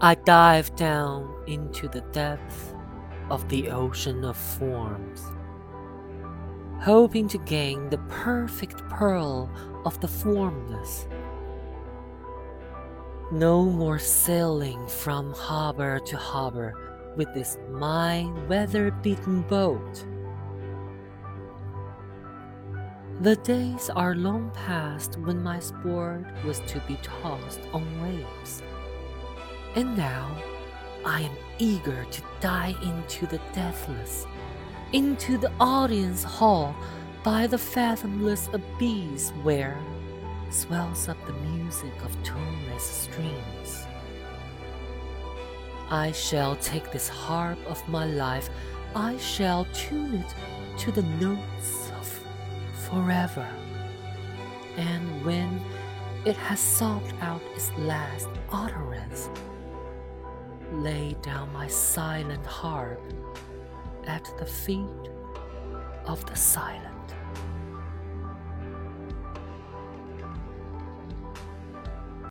I dive down into the depths of the ocean of forms, hoping to gain the perfect pearl of the formless. No more sailing from harbor to harbor with this my weather-beaten boat. The days are long past when my sport was to be tossed on waves, and now I am eager to dive into the deathless, into the audience hall by the fathomless abyss where swells up the music of tuneless strings. I shall take this harp of my life, I shall tune it to the notes of forever, and when it has sobbed out its last utterance, lay down my silent harp at the feet of the silent.